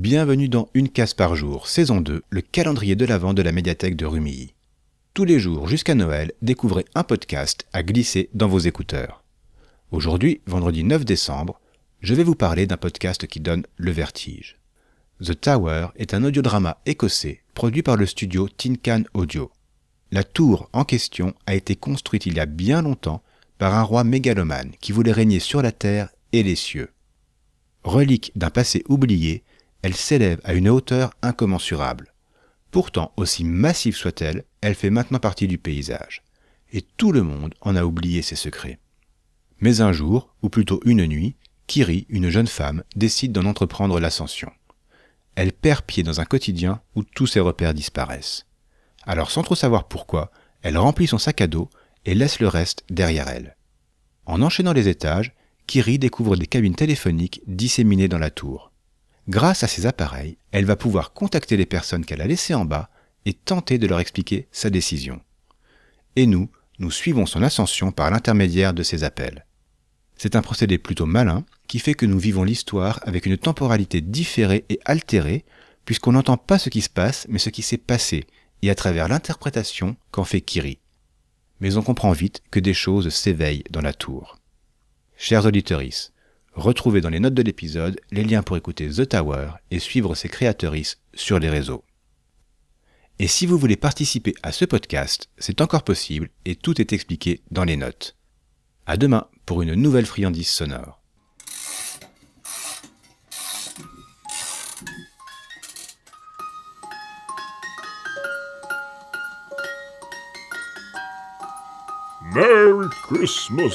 bienvenue dans Une case par jour, saison 2, le calendrier de l'Avent de la médiathèque de Rumilly. Tous les jours jusqu'à Noël, découvrez un podcast à glisser dans vos écouteurs. Aujourd'hui, vendredi 9 décembre, je vais vous parler d'un podcast qui donne le vertige. The Tower est un audiodrama écossais produit par le studio Tin Can Audio. La tour en question a été construite il y a bien longtemps par un roi mégalomane qui voulait régner sur la terre et les cieux. Relique d'un passé oublié, elle s'élève à une hauteur incommensurable. Pourtant, aussi massive soit-elle, elle fait maintenant partie du paysage. Et tout le monde en a oublié ses secrets. Mais un jour, ou plutôt une nuit, Kiri, une jeune femme, décide d'en entreprendre l'ascension. Elle perd pied dans un quotidien où tous ses repères disparaissent. Alors sans trop savoir pourquoi, elle remplit son sac à dos et laisse le reste derrière elle. En enchaînant les étages, Kiri découvre des cabines téléphoniques disséminées dans la tour. Grâce à ces appareils, elle va pouvoir contacter les personnes qu'elle a laissées en bas et tenter de leur expliquer sa décision. Et nous suivons son ascension par l'intermédiaire de ces appels. C'est un procédé plutôt malin qui fait que nous vivons l'histoire avec une temporalité différée et altérée, puisqu'on n'entend pas ce qui se passe, mais ce qui s'est passé, et à travers l'interprétation qu'en fait Kiri. Mais on comprend vite que des choses s'éveillent dans la tour. Chers auditeurs, retrouvez dans les notes de l'épisode les liens pour écouter The Tower et suivre ses créatrices sur les réseaux. Et si vous voulez participer à ce podcast, c'est encore possible et tout est expliqué dans les notes. À demain pour une nouvelle friandise sonore. Merry Christmas!